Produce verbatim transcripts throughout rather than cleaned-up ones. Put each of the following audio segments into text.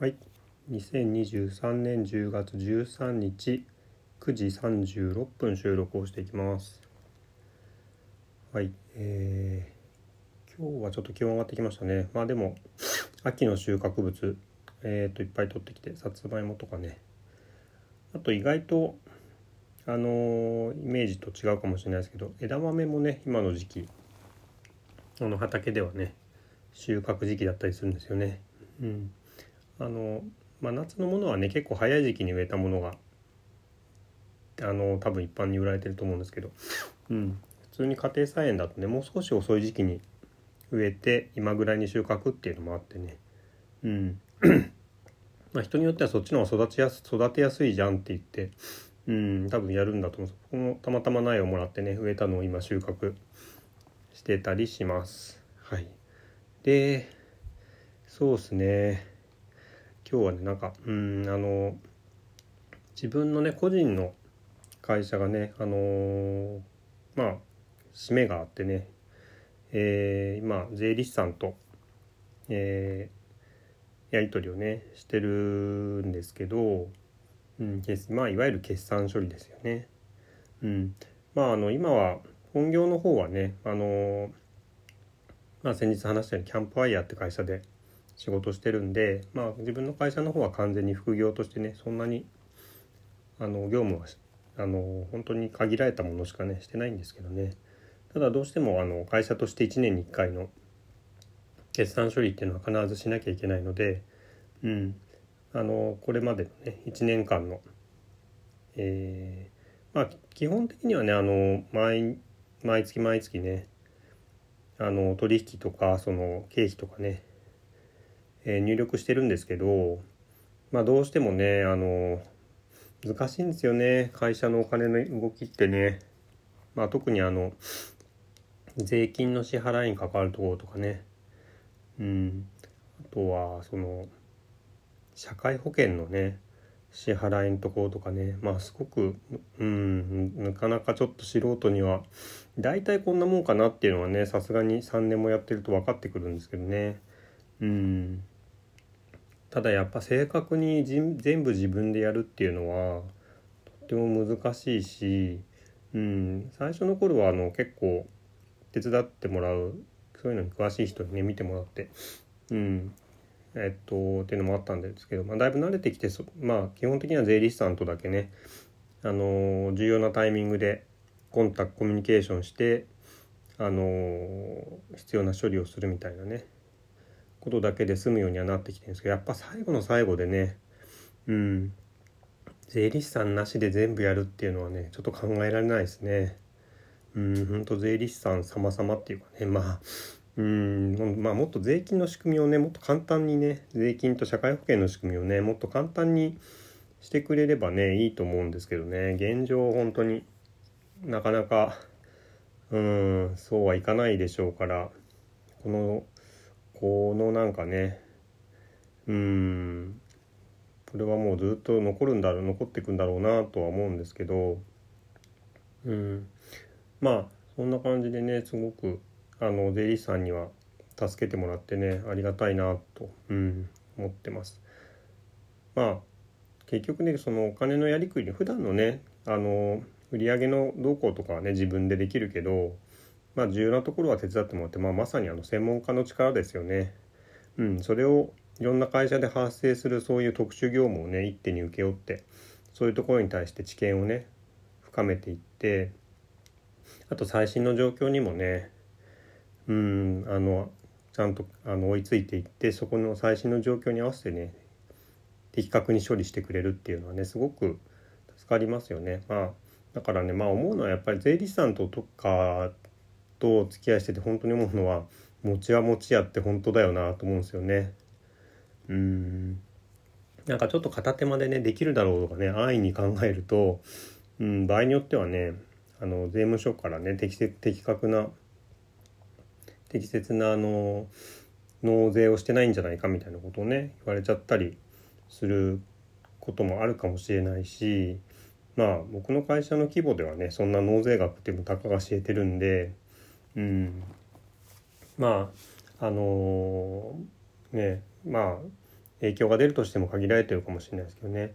はい、にせんにじゅうさんねんじゅうがつじゅうさんにちくじさんじゅうろっぷん収録をしていきます。はい、えー、今日はちょっと気温上がってきましたね。まあでも秋の収穫物、えー、といっぱい取ってきて、さつまいもとかね、あと意外とあのー、イメージと違うかもしれないですけど、枝豆もね、今の時期あの畑ではね、収穫時期だったりするんですよね。うんあのまあ、夏のものはね、結構早い時期に植えたものがあの多分一般に売られてると思うんですけど、うん、普通に家庭菜園だとね、もう少し遅い時期に植えて今ぐらいに収穫っていうのもあってね、うんまあ、人によってはそっちの方が育ちやす、育てやすいじゃんって言って、うん、多分やるんだと思うんです。このたまたま苗をもらってね、植えたのを今収穫してたりします。はい、でそうですね、今日はね、なんかうんあの自分のね、個人の会社がね、あのー、まあ締めがあってね、えー、今税理士さんと、えー、やり取りをねしてるんですけど、うん、まあいわゆる決算処理ですよね。うん、まああの今は本業の方はね、あのー、まあ先日話したようにキャンプファイヤーって会社で仕事してるんで、まあ、自分の会社の方は完全に副業としてね、そんなにあの業務はあの本当に限られたものしかねしてないんですけどね。ただどうしてもあの会社としていちねんにいっかいの決算処理っていうのは必ずしなきゃいけないので、うん、あのこれまでのねいちねんかんの、えー、まあ基本的にはね、あの 毎, 毎月毎月ねあの取引とかその経費とかね入力してるんですけど、まあどうしてもね、あの難しいんですよね、会社のお金の動きってね。まあ特にあの税金の支払いに関わるところとかね、うん、あとはその社会保険のね支払いのところとかね、まあすごく、うん、なかなかちょっと素人には大体こんなもんかなっていうのはね、さすがにさんねんもやってると分かってくるんですけどね。うん、ただやっぱ正確に全部自分でやるっていうのはとっても難しいし、うん、最初の頃はあの結構手伝ってもらう、そういうのに詳しい人にね見てもらって、うん、えっとっていうのもあったんですけど、まあ、だいぶ慣れてきて、まあ基本的には税理士さんとだけね、あのー、重要なタイミングでコンタクトコミュニケーションして、あのー、必要な処理をするみたいなねことだけで済むようにはなってきてるんですけど、やっぱ最後の最後でね、うん、税理士さんなしで全部やるっていうのはね、ちょっと考えられないですね。うん、本当税理士さん様々っていうかね、まあ、うん、まあもっと税金の仕組みをね、もっと簡単にね、税金と社会保険の仕組みをね、もっと簡単にしてくれればね、いいと思うんですけどね、現状本当になかなか、うん、そうはいかないでしょうから、このこのなんかね、うーん、これはもうずっと残るんだろう、残っていくんだろうなとは思うんですけど、うん、まあそんな感じでね、すごくあの税理士さんには助けてもらってね、ありがたいなと、うん、思ってます。まあ結局ね、そのお金のやりくり、普段のね、あの売上の動向とかはね自分でできるけど。まあ、重要なところは手伝ってもらって、まあ、まさにあの専門家の力ですよね。うん、それをいろんな会社で発生するそういう特殊業務をね一手に請け負って、そういうところに対して知見をね深めていって、あと最新の状況にもね、うん、あのちゃんとあの追いついていって、そこの最新の状況に合わせてね的確に処理してくれるっていうのはねすごく助かりますよね。まあ、だからね、まあ、思うのはやっぱり税理士さんとかと付き合いしてて本当に思うのは、持ちは持ちやって本当だよなと思うんですよね。うーん、なんかちょっと片手間でねできるだろうとかね安易に考えると、うん、場合によってはね、あの税務署からね適切的確な適切なあの納税をしてないんじゃないかみたいなことをね言われちゃったりすることもあるかもしれないし、まあ僕の会社の規模ではねそんな納税額ってもたかが知れてるんで。うん、まああのー、ねまあ影響が出るとしても限られてるかもしれないですけどね。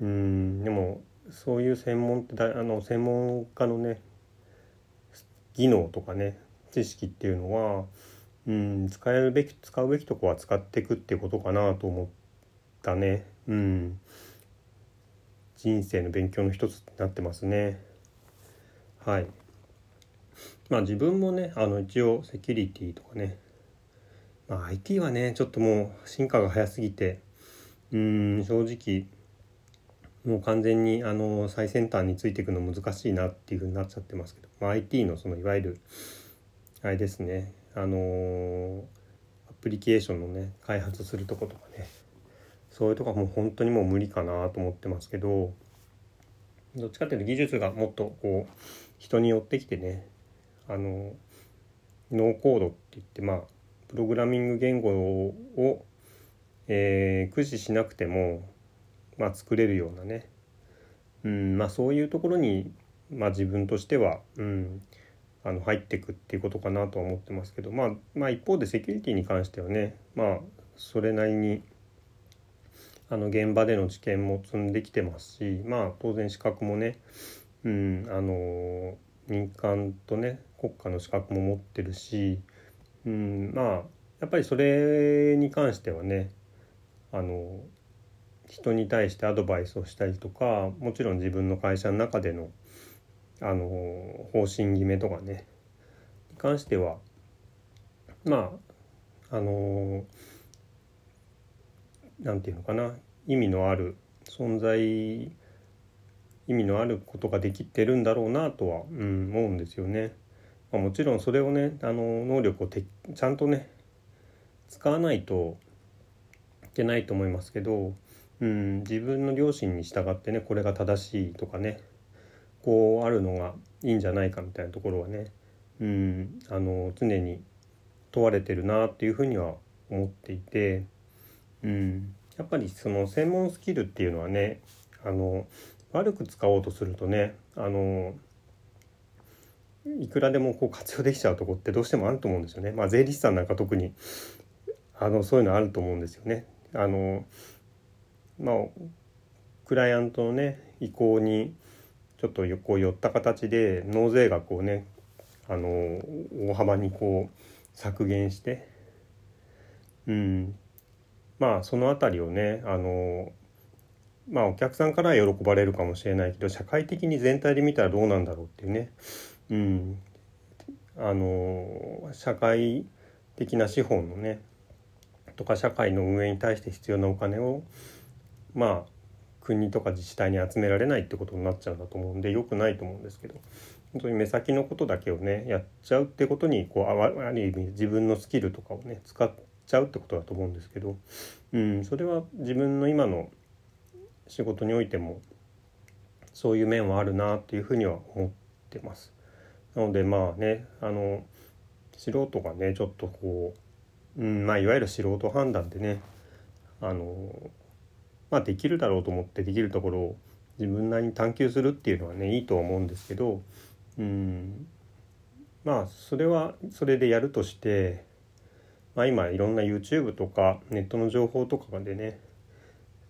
うーんでもそういう専門ってだあの専門家のね技能とかね知識っていうのはうん使えるべき使うべきとこは使っていくっていうことかなと思ったね。うん人生の勉強の一つになってますね。はいまあ自分もねあの一応セキュリティとかね、まあ、アイティー はねちょっともう進化が早すぎてうーん正直もう完全にあの最先端についていくの難しいなっていう風になっちゃってますけど、まあ、アイティー のそのいわゆるあれですねあのー、アプリケーションのね開発するとことかねそういうとこはもう本当にもう無理かなと思ってますけど、どっちかっていうと技術がもっとこう人に寄ってきてねあのノーコードって言ってまあプログラミング言語を、えー、駆使しなくてもまあ、作れるようなね、うんまあ、そういうところに、まあ、自分としては、うん、あの入っていくっていうことかなとは思ってますけど、まあ、まあ一方でセキュリティに関してはね、まあ、それなりにあの現場での知見も積んできてますし、まあ、当然資格もね、うん、あの民間とね国家の資格も持ってるし、うん、まあやっぱりそれに関してはねあの人に対してアドバイスをしたりとかもちろん自分の会社の中での、あの方針決めとかねに関してはまああのなんていうのかな意味のある存在意味のあることができてるんだろうなとは、うん、思うんですよね、まあ、もちろんそれをねあの能力をてちゃんとね使わないといけないと思いますけどうん、自分の良心に従ってねこれが正しいとかねこうあるのがいいんじゃないかみたいなところはね、うん、あの常に問われてるなっていうふうには思っていて、うん、やっぱりその専門スキルっていうのはねあの悪く使おうとするとねあのいくらでもこう活用できちゃうとこってどうしてもあると思うんですよね。まあ、税理士さんなんか特にあのそういうのあると思うんですよね。あのまあ、クライアントのね意向にちょっとこう寄った形で納税額をねあの大幅にこう削減して、うん、まあそのあたりをねあの、まあ、お客さんからは喜ばれるかもしれないけど社会的に全体で見たらどうなんだろうっていうね、うん、あの社会的な資本のねとか社会の運営に対して必要なお金をまあ国とか自治体に集められないってことになっちゃうんだと思うんで良くないと思うんですけど、本当に目先のことだけをねやっちゃうってことにこうある意味自分のスキルとかをね使っちゃうってことだと思うんですけど、うんそれは自分の今の仕事においてもそういう面はあるなっていうふうには思ってます。なのでまあねあの素人がねちょっとこう、うんまあ、いわゆる素人判断でねあのまあ、できるだろうと思ってできるところを自分なりに探求するっていうのはねいいと思うんですけど、うんまあそれはそれでやるとして、まあ、今いろんな YouTube とかネットの情報とかでね、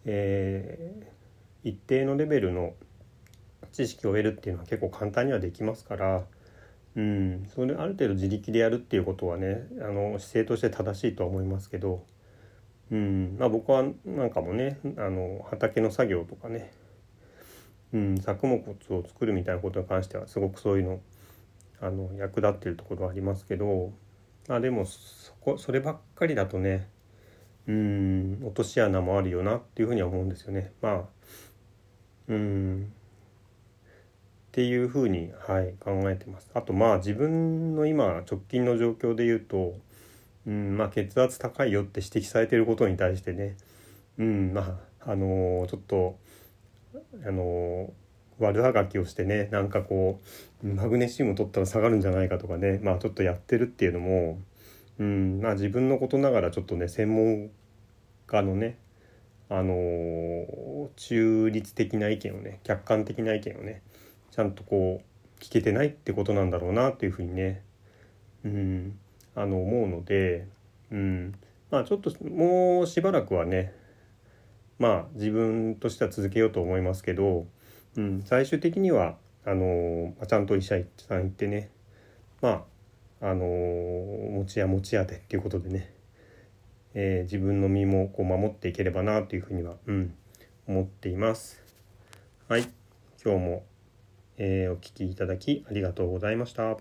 えー、一定のレベルの知識を得るっていうのは結構簡単にはできますから、うん、それある程度自力でやるっていうことはねあの姿勢として正しいとは思いますけど、うんまあ、僕はなんかもねあの畑の作業とかね、うん、作物を作るみたいなことに関してはすごくそういうの、 あの役立っているところはありますけど、まあ、でも そこ、そればっかりだとねうん落とし穴もあるよなっていうふうには思うんですよね。まあうんっていうふうに、はい、考えてます。あとまあ自分の今直近の状況で言うとうんまあ、血圧高いよって指摘されていることに対してね、うんまああのー、ちょっと、あのー、悪あがきをしてねなんかこうマグネシウム取ったら下がるんじゃないかとかね、まあ、ちょっとやってるっていうのも、うんまあ、自分のことながらちょっとね専門家のね、あのー、中立的な意見をね客観的な意見をねちゃんとこう聞けてないってことなんだろうなというふうにね、うんあの思うので、うんまあ、ちょっともうしばらくはねまあ自分としては続けようと思いますけど、うん、最終的にはあのー、ちゃんと医者さん行ってね、まああのー、持ちや持ち当てっていうことでね、えー、自分の身もこう守っていければなというふうには、うん、思っています。はい、今日も、えー、お聞きいただきありがとうございました。